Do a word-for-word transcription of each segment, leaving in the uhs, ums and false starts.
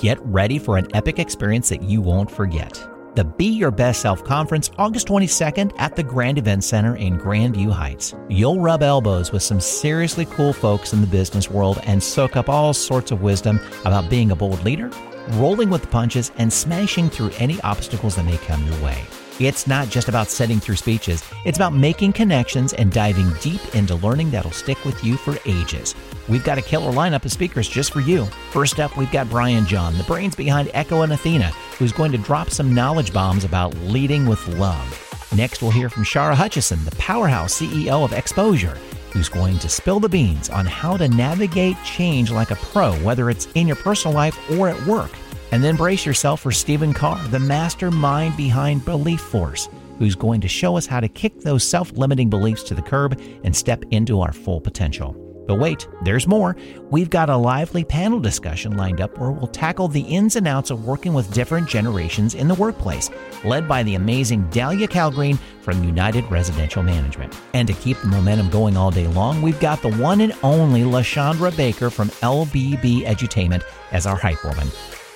Get ready for an epic experience that you won't forget. The Be Your Best Self Conference, August twenty-second at the Grand Event Center in Grandview Heights. You'll rub elbows with some seriously cool folks in the business world and soak up all sorts of wisdom about being a bold leader, rolling with the punches, and smashing through any obstacles that may come your way. It's not just about sitting through speeches. It's about making connections and diving deep into learning that'll stick with you for ages. We've got a killer lineup of speakers just for you. First up, we've got Brian John, the brains behind Echo and Athena, who's going to drop some knowledge bombs about leading with love. Next, we'll hear from Shara Hutchison, the powerhouse C E O of Exposure, who's going to spill the beans on how to navigate change like a pro, whether it's in your personal life or at work. And then brace yourself for Stephen Carr, the mastermind behind Belief Force, who's going to show us how to kick those self-limiting beliefs to the curb and step into our full potential. But wait, there's more. We've got a lively panel discussion lined up where we'll tackle the ins and outs of working with different generations in the workplace, led by the amazing Dahlia Calgreen from United Residential Management. And to keep the momentum going all day long, we've got the one and only LaShondra Baker from L B B Edutainment as our hype woman.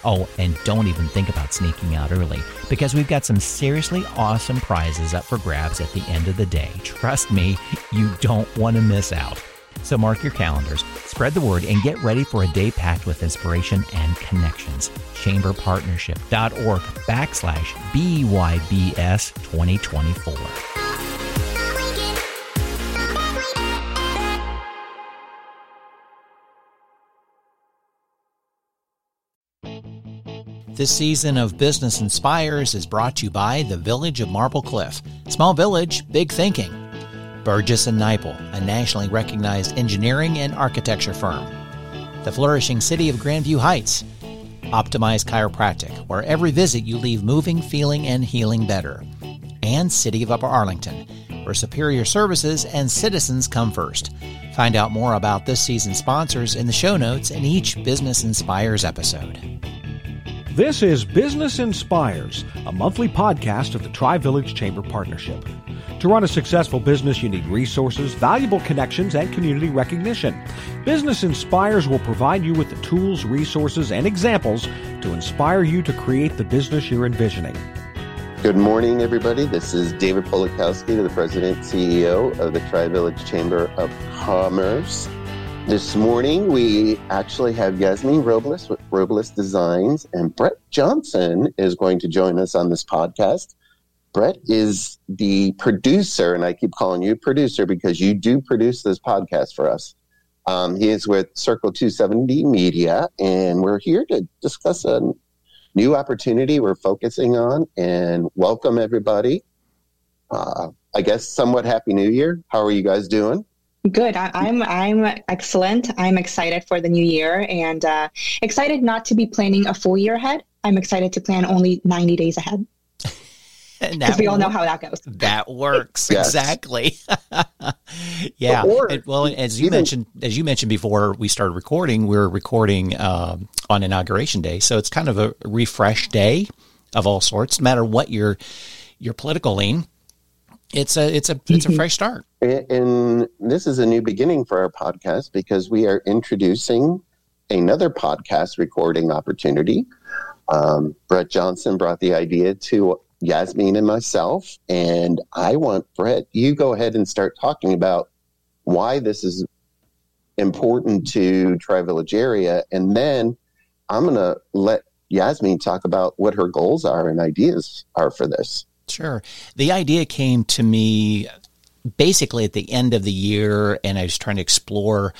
Oh, and don't even think about sneaking out early, because we've got some seriously awesome prizes up for grabs at the end of the day. Trust me, you don't want to miss out. So mark your calendars, spread the word, and get ready for a day packed with inspiration and connections. ChamberPartnership.org backslash BYBS 2024. This season of Business Inspires is brought to you by the Village of Marble Cliff. Small village, big thinking. Burgess and Nyple, a nationally recognized engineering and architecture firm. The flourishing city of Grandview Heights. Optimized Chiropractic, where every visit you leave moving, feeling, and healing better. And City of Upper Arlington, where superior services and citizens come first. Find out more about this season's sponsors in the show notes in each Business Inspires episode. This is Business Inspires, a monthly podcast of the Tri-Village Chamber Partnership. To run a successful business, you need resources, valuable connections, and community recognition. Business Inspires will provide you with the tools, resources, and examples to inspire you to create the business you're envisioning. Good morning, everybody. This is David Polakowski, the President and C E O of the Tri-Village Chamber of Commerce. This morning, we actually have Yasmin Robles with Robles Designs, and Brett Johnson is going to join us on this podcast. Brett is the producer, and I keep calling you producer because you do produce this podcast for us. Um, he is with Circle two seventy Media, and we're here to discuss a new opportunity we're focusing on, and welcome everybody. Uh, I guess somewhat Happy New Year. How are you guys doing? Good. I, I'm I'm excellent. I'm excited for the new year and uh, excited not to be planning a full year ahead. I'm excited to plan only ninety days ahead. Because we all know how that goes. That works. Yes. Exactly. Yeah. Or, and, well, as you even, mentioned, as you mentioned before we started recording, we we're recording um, on Inauguration Day. So it's kind of a refresh day of all sorts, no matter what your your political lean. It's a it's a it's a fresh start, and this is a new beginning for our podcast because we are introducing another podcast recording opportunity. Um, Brett Johnson brought the idea to Yasmin and myself, and I want Brett. You go ahead and start talking about why this is important to Tri-Village area, and then I'm going to let Yasmin talk about what her goals are and ideas are for this. Sure. The idea came to me basically at the end of the year, and I was trying to explore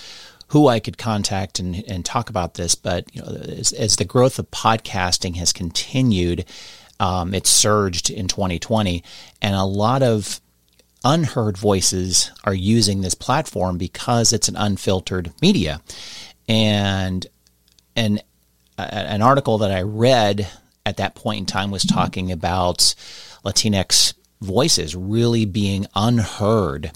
who I could contact and, and talk about this. But you know, as, as the growth of podcasting has continued, um, it surged in twenty twenty, and a lot of unheard voices are using this platform because it's an unfiltered media. And an an article that I read at that point in time was talking about Latinx voices really being unheard.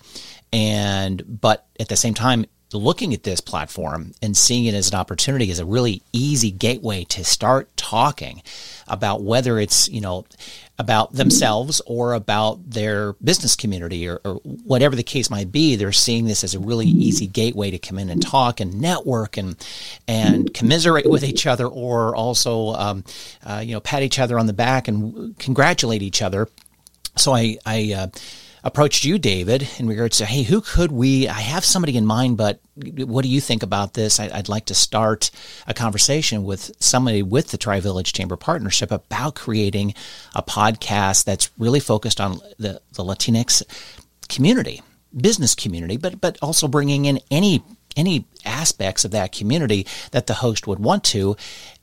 And, but at the same time, looking at this platform and seeing it as an opportunity is a really easy gateway to start talking about whether it's, you know, about themselves or about their business community or, or whatever the case might be. They're seeing this as a really easy gateway to come in and talk and network and and commiserate with each other, or also, um, uh, you know, pat each other on the back and congratulate each other. So I, I uh, approached you, David, in regards to, hey, who could we, I have somebody in mind, but what do you think about this? I, I'd like to start a conversation with somebody with the Tri-Village Chamber Partnership about creating a podcast that's really focused on the, the Latinx community, business community, but but also bringing in any any aspects of that community that the host would want to.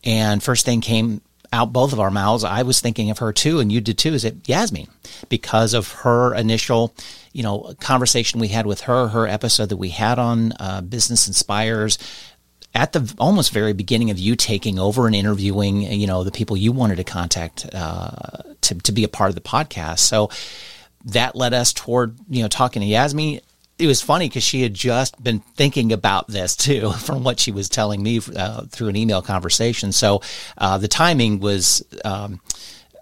And first thing came out both of our mouths, I was thinking of her too, and you did too, is it Yasmin? Because of her initial, you know, conversation we had with her, her episode that we had on uh, Business Inspires at the almost very beginning of you taking over and interviewing, you know, the people you wanted to contact uh, to, to be a part of the podcast. So that led us toward, you know, talking to Yasmin. It was funny because she had just been thinking about this too, from what she was telling me uh, through an email conversation. So uh, the timing was um,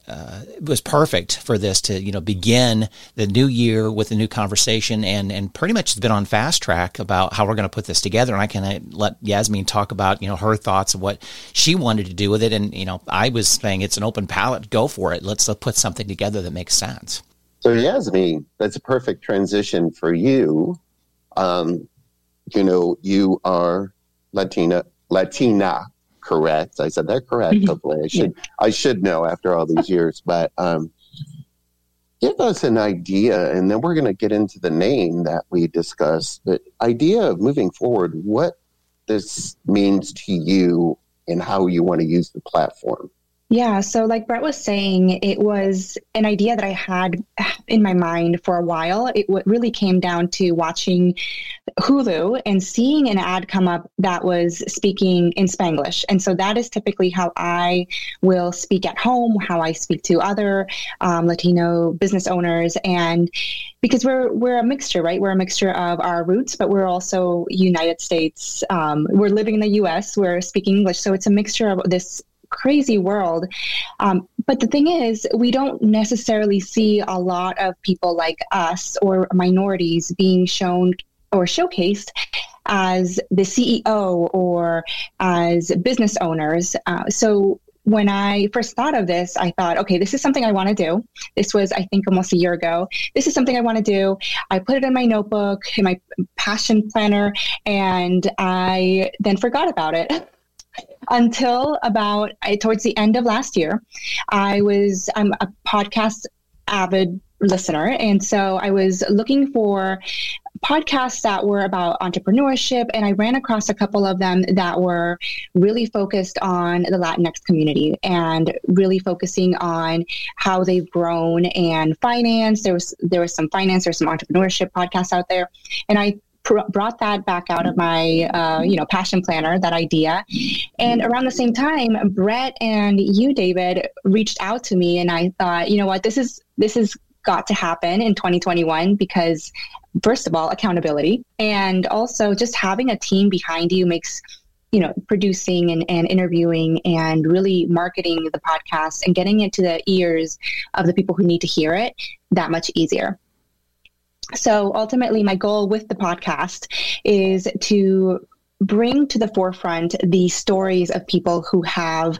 uh, was perfect for this to, you know, begin the new year with a new conversation, and and pretty much it's been on fast track about how we're going to put this together. And I can let Yasmin talk about, you know, her thoughts of what she wanted to do with it. And you know, I was saying it's an open palette, go for it. Let's, let's put something together that makes sense. So Yasmin, that's a perfect transition for you. Um, you know, you are Latina, Latina, correct? I said that correct. Hopefully, I should yeah. I should know after all these years. But um, give us an idea, and then we're going to get into the name that we discussed. The idea of moving forward, what this means to you, and how you want to use the platform. Yeah. So like Brett was saying, it was an idea that I had in my mind for a while. It w- really came down to watching Hulu and seeing an ad come up that was speaking in Spanglish. And so that is typically how I will speak at home, how I speak to other um, Latino business owners. And because we're we're a mixture, right? We're a mixture of our roots, but we're also United States. Um, we're living in the U S, we're speaking English. So it's a mixture of this crazy world. Um, but the thing is, we don't necessarily see a lot of people like us or minorities being shown or showcased as the C E O or as business owners. Uh, so when I first thought of this, I thought, okay, this is something I want to do. This was, I think, almost a year ago. This is something I want to do. I put it in my notebook, in my passion planner, and I then forgot about it. Until about I, towards the end of last year, I was I'm a podcast avid listener, and so I was looking for podcasts that were about entrepreneurship, and I ran across a couple of them that were really focused on the Latinx community and really focusing on how they've grown and finance. There was there was some finance, there's some entrepreneurship podcasts out there, and I brought that back out of my, uh, you know, passion planner, that idea. And around the same time, Brett and you, David, reached out to me, and I thought, you know what, this is, this has got to happen in twenty twenty-one, because first of all, accountability, and also just having a team behind you makes, you know, producing and, and interviewing and really marketing the podcast and getting it to the ears of the people who need to hear it that much easier. So ultimately, my goal with the podcast is to bring to the forefront the stories of people who have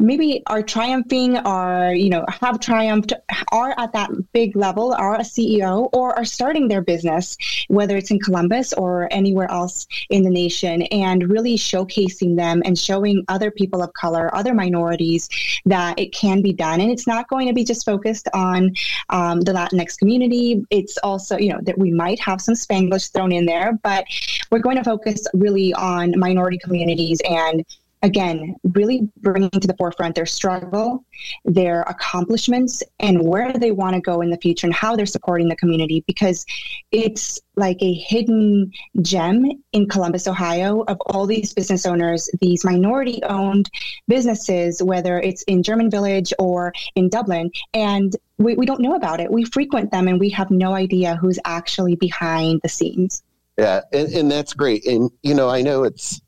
maybe are triumphing, are, you know, have triumphed, are at that big level, are a C E O, or are starting their business, whether it's in Columbus or anywhere else in the nation, and really showcasing them and showing other people of color, other minorities, that it can be done. And it's not going to be just focused on um, the Latinx community. It's also, you know, that we might have some Spanglish thrown in there, but we're going to focus really on minority communities and, again, really bringing to the forefront their struggle, their accomplishments, and where they want to go in the future and how they're supporting the community, because it's like a hidden gem in Columbus, Ohio, of all these business owners, these minority-owned businesses, whether it's in German Village or in Dublin, and we, we don't know about it. We frequent them, and we have no idea who's actually behind the scenes. Yeah. And, and that's great. And, you know, I know it's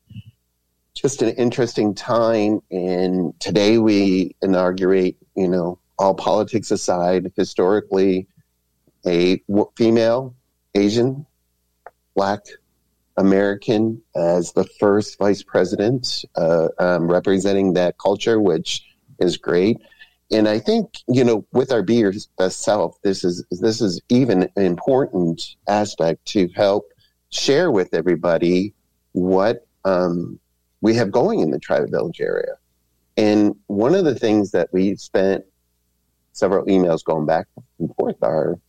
just an interesting time. And today we inaugurate, you know, all politics aside, historically, a female, Asian, Black American as the first vice president, uh, um, representing that culture, which is great. And I think, you know, with our Be Your Best Self, this is this is even an important aspect to help share with everybody what um, we have going in the Tri-Village area. And one of the things that we spent several emails going back and forth are,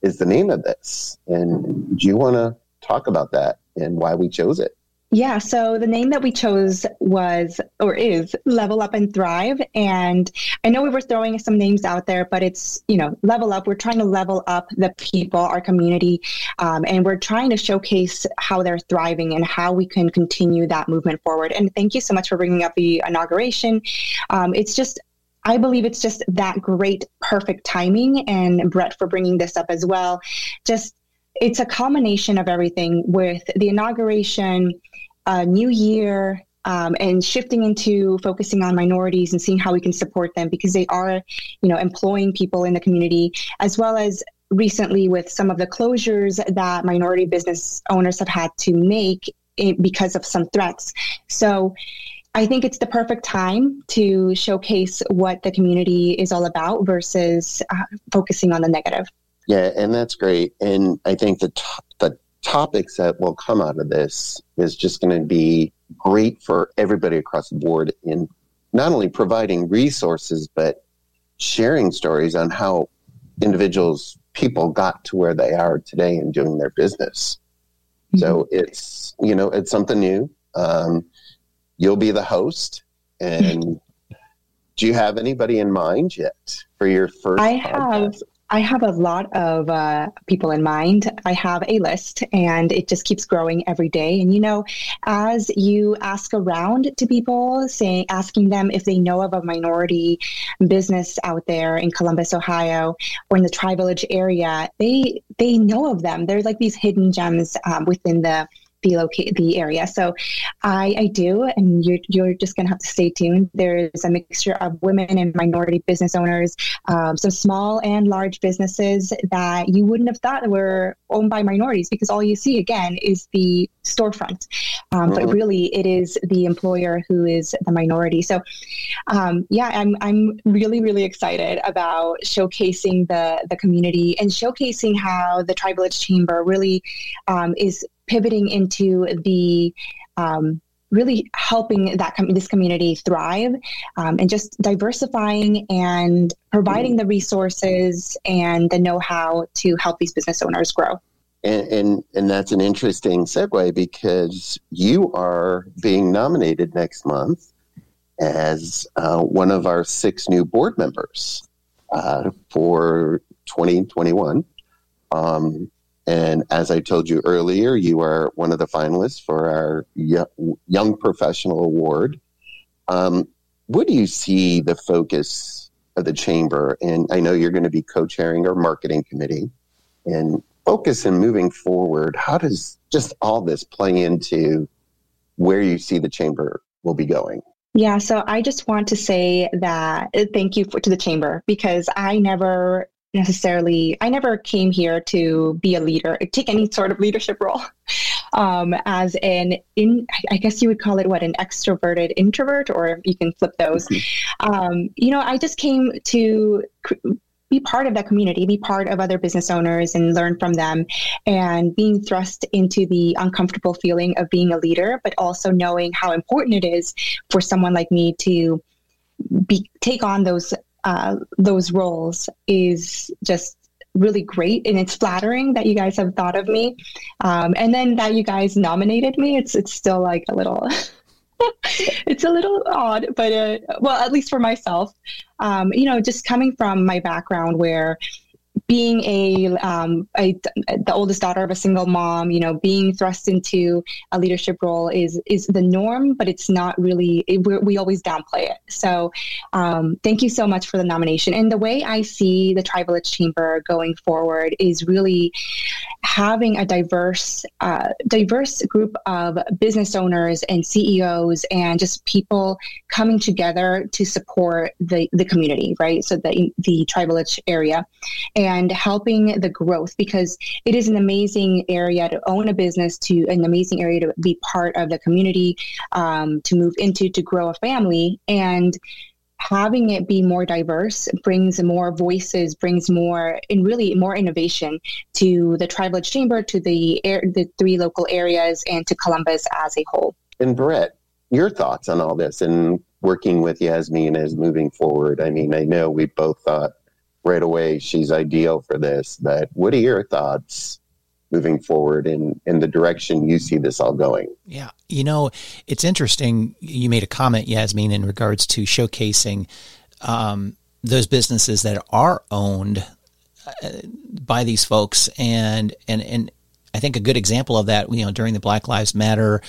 is the name of this. And do you want to talk about that and why we chose it? Yeah, so the name that we chose was, or is, Level Up and Thrive. And I know we were throwing some names out there, but it's, you know, level up. We're trying to level up the people, our community, um, and we're trying to showcase how they're thriving and how we can continue that movement forward. And thank you so much for bringing up the inauguration. Um, it's just, I believe it's just that great, perfect timing. And Brett, for bringing this up as well, just, it's a combination of everything with the inauguration, uh, new year, um, and shifting into focusing on minorities and seeing how we can support them, because they are, you know, employing people in the community, as well as recently with some of the closures that minority business owners have had to make because of some threats. So I think it's the perfect time to showcase what the community is all about versus uh, focusing on the negative. Yeah, and that's great. And I think the to- the topics that will come out of this is just going to be great for everybody across the board in not only providing resources, but sharing stories on how individuals, people got to where they are today in doing their business. Mm-hmm. So it's, you know, it's something new. Um, you'll be the host. And mm-hmm. do you have anybody in mind yet for your first I podcast? have. I have a lot of uh, people in mind. I have a list, and it just keeps growing every day. And, you know, as you ask around to people, saying, asking them if they know of a minority business out there in Columbus, Ohio, or in the Tri-Village area, they they know of them. There's like these hidden gems um, within the the locate the area. So I, I do, and you're, you're just going to have to stay tuned. There's a mixture of women and minority business owners, um, some small and large businesses that you wouldn't have thought were owned by minorities, because all you see, again, is the storefront. Um, but really, it is the employer who is the minority. So um, yeah, I'm I'm really, really excited about showcasing the, the community and showcasing how the Tri-Village Chamber really um, is pivoting into the um, really helping that com- this community thrive um, and just diversifying and providing the resources and the know-how to help these business owners grow. And, and and that's an interesting segue, because you are being nominated next month as uh, one of our six new board members uh, for twenty twenty-one. Um, and as I told you earlier, you are one of the finalists for our Yo- Young Professional Award. Um, what do you see the focus of the chamber? And I know you're going to be co-chairing our marketing committee, and focus and moving forward, how does just all this play into where you see the chamber will be going? Yeah, so I just want to say that thank you for, to the chamber, because I never necessarily, I never came here to be a leader, take any sort of leadership role. Um, as an, in, I guess you would call it what, an extroverted introvert, or you can flip those. Mm-hmm. Um, you know, I just came to be part of that community, be part of other business owners and learn from them, and being thrust into the uncomfortable feeling of being a leader, but also knowing how important it is for someone like me to be, take on those, uh, those roles is just really great. And it's flattering that you guys have thought of me. Um, and then that you guys nominated me. It's, it's still like a little, it's a little odd, but, uh, well, at least for myself, um, you know, just coming from my background where being a, um, a the oldest daughter of a single mom, you know, being thrust into a leadership role is is the norm, but it's not really. It, we're, we always downplay it. So, um, thank you so much for the nomination. And the way I see the Tri-Village Chamber going forward is really having a diverse, uh, diverse group of business owners and C E Os and just people coming together to support the, the community, right? So the, the Tri-Village area and helping the growth, because it is an amazing area to own a business, to an amazing area to be part of the community, um, to move into, to grow a family. And having it be more diverse brings more voices, brings more and really more innovation to the Tri-Village Chamber, to the air, the three local areas, and to Columbus as a whole. And Brett, your thoughts on all this and working with Yasmin as moving forward? I mean, I know we both thought right away she's ideal for this, but what are your thoughts moving forward in, in the direction you see this all going? Yeah. You know, it's interesting. You made a comment, Yasmin, in regards to showcasing um, those businesses that are owned uh, by these folks. And, and, and I think a good example of that, you know, during the Black Lives Matter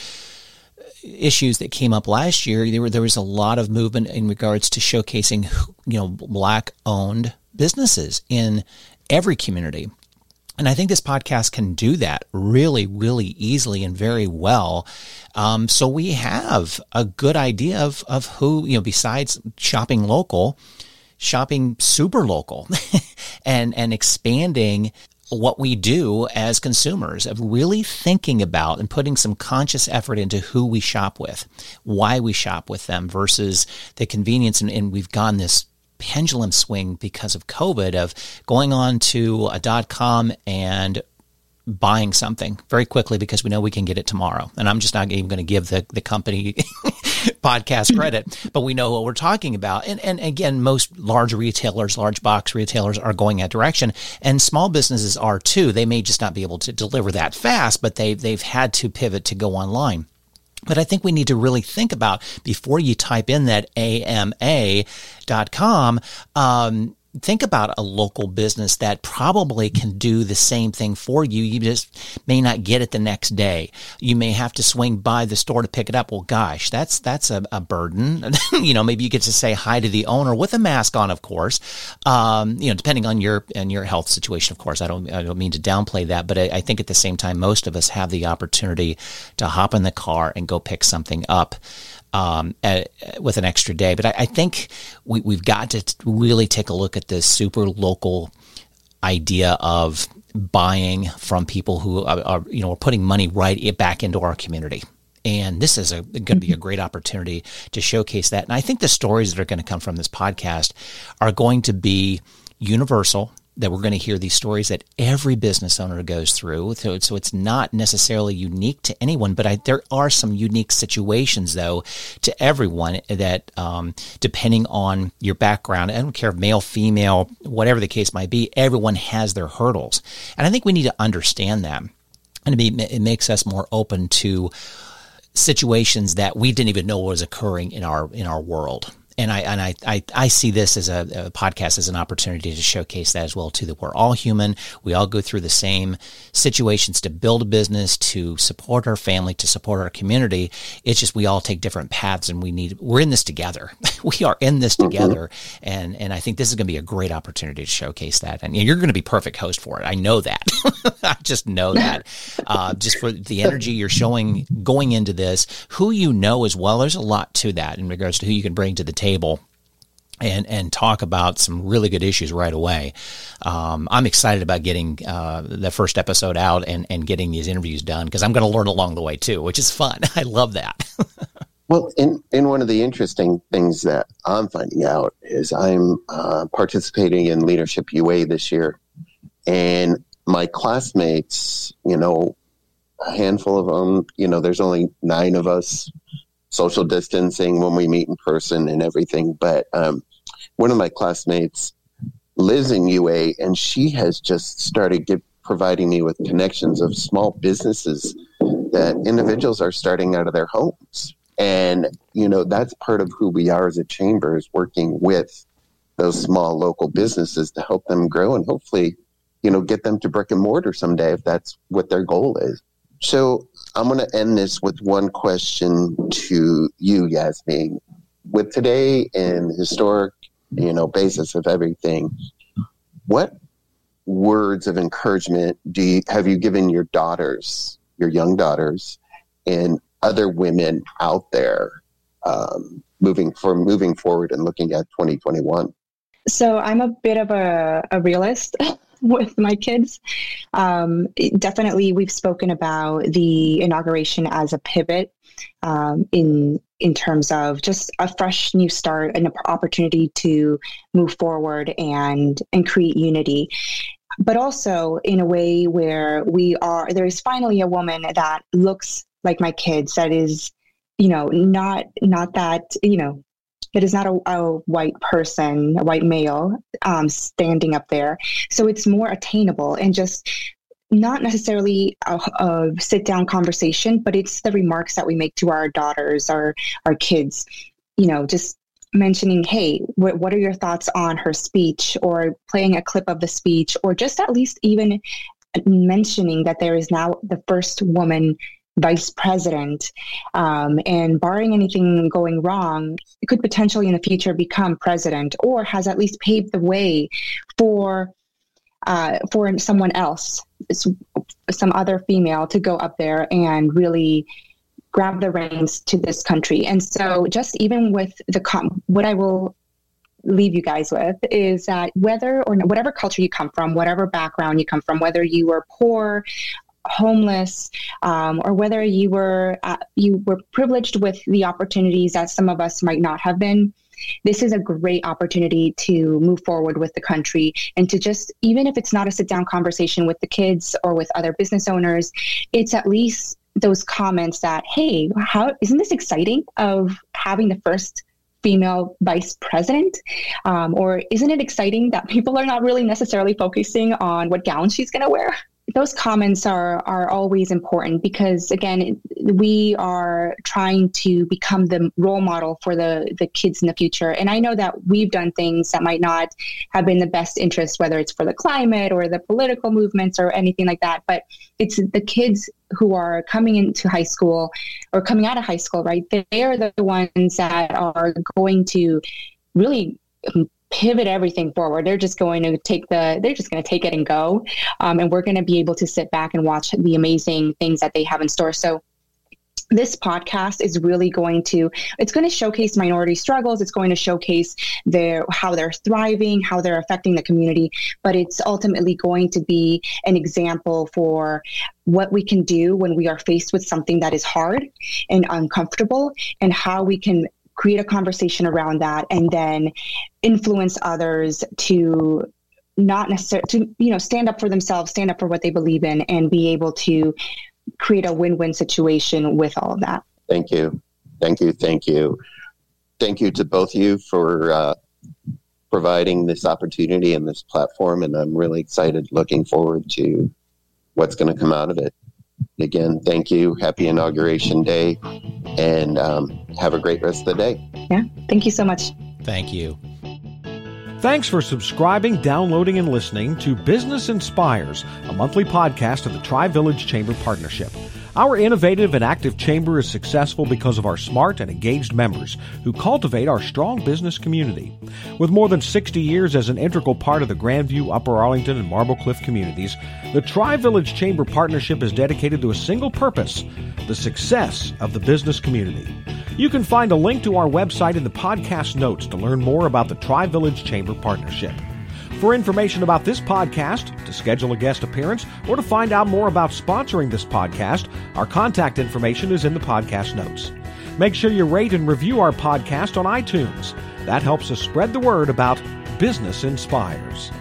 issues that came up last year, there were, there was a lot of movement in regards to showcasing, you know, Black owned businesses in every community. And I think this podcast can do that really, really easily and very well. Um, so we have a good idea of, of who, you know, besides shopping local, shopping super local and, and expanding what we do as consumers, of really thinking about and putting some conscious effort into who we shop with, why we shop with them versus the convenience. And, and we've gone this pendulum swing because of COVID of going on to a dot com and buying something very quickly because we know we can get it tomorrow. And I'm just not even going to give the, the company podcast credit, but we know what we're talking about. And, and again, most large retailers, large box retailers are going that direction, and small businesses are too. They may just not be able to deliver that fast, but they, they've had to pivot to go online. But I think we need to really think about, before you type in that A M A dot com, um, think about a local business that probably can do the same thing for you. You just may not get it the next day. You may have to swing by the store to pick it up. Well, gosh, that's that's a, a burden. You know, maybe you get to say hi to the owner with a mask on, of course. Um, you know, depending on your and your health situation, of course. I don't I don't mean to downplay that, but I, I think at the same time, most of us have the opportunity to hop in the car and go pick something up. Um, at, at, with an extra day. But I, I think we, we've got to t- really take a look at this super local idea of buying from people who are, are you know, are putting money right back into our community. And this is going to be a great opportunity to showcase that. And I think the stories that are going to come from this podcast are going to be universal, that we're going to hear these stories that every business owner goes through. So, so it's not necessarily unique to anyone, but I, there are some unique situations, though, to everyone that, um, depending on your background, I don't care if male, female, whatever the case might be, everyone has their hurdles. And I think we need to understand that. And it, it makes us more open to situations that we didn't even know was occurring in our in our world. And I and I, I, I see this as a, a podcast as an opportunity to showcase that as well, too, that we're all human. We all go through the same situations to build a business, to support our family, to support our community. It's just we all take different paths, and we need we're in this together. We are in this together, mm-hmm. and and I think this is going to be a great opportunity to showcase that. And you're going to be perfect host for it. I know that. I just know that. Uh, just for the energy you're showing going into this, who you know as well. There's a lot to that in regards to who you can bring to the table. Table and and talk about some really good issues right away. Um, I'm excited about getting uh, the first episode out and, and getting these interviews done, because I'm going to learn along the way too, which is fun. I love that. Well, in, in one of the interesting things that I'm finding out is I'm uh, participating in Leadership U A this year. And my classmates, you know, a handful of them, you know, there's only nine of us, social distancing when we meet in person and everything. But um, one of my classmates lives in U A, and she has just started give, providing me with connections of small businesses that individuals are starting out of their homes. And, you know, that's part of who we are as a chamber, is working with those small local businesses to help them grow and hopefully you know, get them to brick and mortar someday if that's what their goal is. So I'm going to end this with one question to you, Yasmin. With today and historic, you know, basis of everything, what words of encouragement do you, have you given your daughters, your young daughters, and other women out there um, moving for moving forward and looking at twenty twenty-one? So I'm a bit of a, a realist with my kids. Um, definitely, we've spoken about the inauguration as a pivot um, in in terms of just a fresh new start, an opportunity to move forward and and create unity. But also in a way where we are, there is finally a woman that looks like my kids, that is, you know, not not that, you know, that is not a, a white person, a white male um, standing up there. So it's more attainable and just not necessarily a, a sit-down conversation, but it's the remarks that we make to our daughters, our, our kids, you know, just mentioning, hey, what, what are your thoughts on her speech, or playing a clip of the speech, or just at least even mentioning that there is now the first woman vice president, um, and barring anything going wrong, it could potentially in the future become president, or has at least paved the way for uh, for someone else, some other female, to go up there and really grab the reins to this country. And so just even with the, com- what I will leave you guys with is that whether or not, whatever culture you come from, whatever background you come from, whether you were poor, homeless, um, or whether you were uh, you were privileged with the opportunities that some of us might not have been, this is a great opportunity to move forward with the country, and to just, even if it's not a sit down conversation with the kids or with other business owners, it's at least those comments that, hey, how isn't this exciting of having the first female vice president? Um, or isn't it exciting that people are not really necessarily focusing on what gown she's going to wear? Those comments are are always important, because again, we are trying to become the role model for the, the kids in the future. And I know that we've done things that might not have been the best interest, whether it's for the climate or the political movements or anything like that, but it's the kids who are coming into high school or coming out of high school, right? They are the ones that are going to really pivot everything forward. They're just going to take the, they're just going to take it and go. Um, and we're going to be able to sit back and watch the amazing things that they have in store. So this podcast is really going to, it's going to showcase minority struggles. It's going to showcase their, how they're thriving, how they're affecting the community, but it's ultimately going to be an example for what we can do when we are faced with something that is hard and uncomfortable, and how we can create a conversation around that, and then influence others to not necessarily, to, you know, stand up for themselves, stand up for what they believe in, and be able to create a win-win situation with all of that. Thank you. Thank you. Thank you. Thank you to both of you for uh, providing this opportunity and this platform. And I'm really excited, looking forward to what's going to come out of it. Again, thank you. Happy Inauguration Day, and um, have a great rest of the day. Yeah, thank you so much. Thank you. Thanks for subscribing, downloading, and listening to Business Inspires, a monthly podcast of the Tri-Village Chamber Partnership. Our innovative and active chamber is successful because of our smart and engaged members who cultivate our strong business community. With more than sixty years as an integral part of the Grandview, Upper Arlington, and Marble Cliff communities, the Tri-Village Chamber Partnership is dedicated to a single purpose: the success of the business community. You can find a link to our website in the podcast notes to learn more about the Tri-Village Chamber Partnership. For information about this podcast, to schedule a guest appearance, or to find out more about sponsoring this podcast, our contact information is in the podcast notes. Make sure you rate and review our podcast on iTunes. That helps us spread the word about Business Inspires.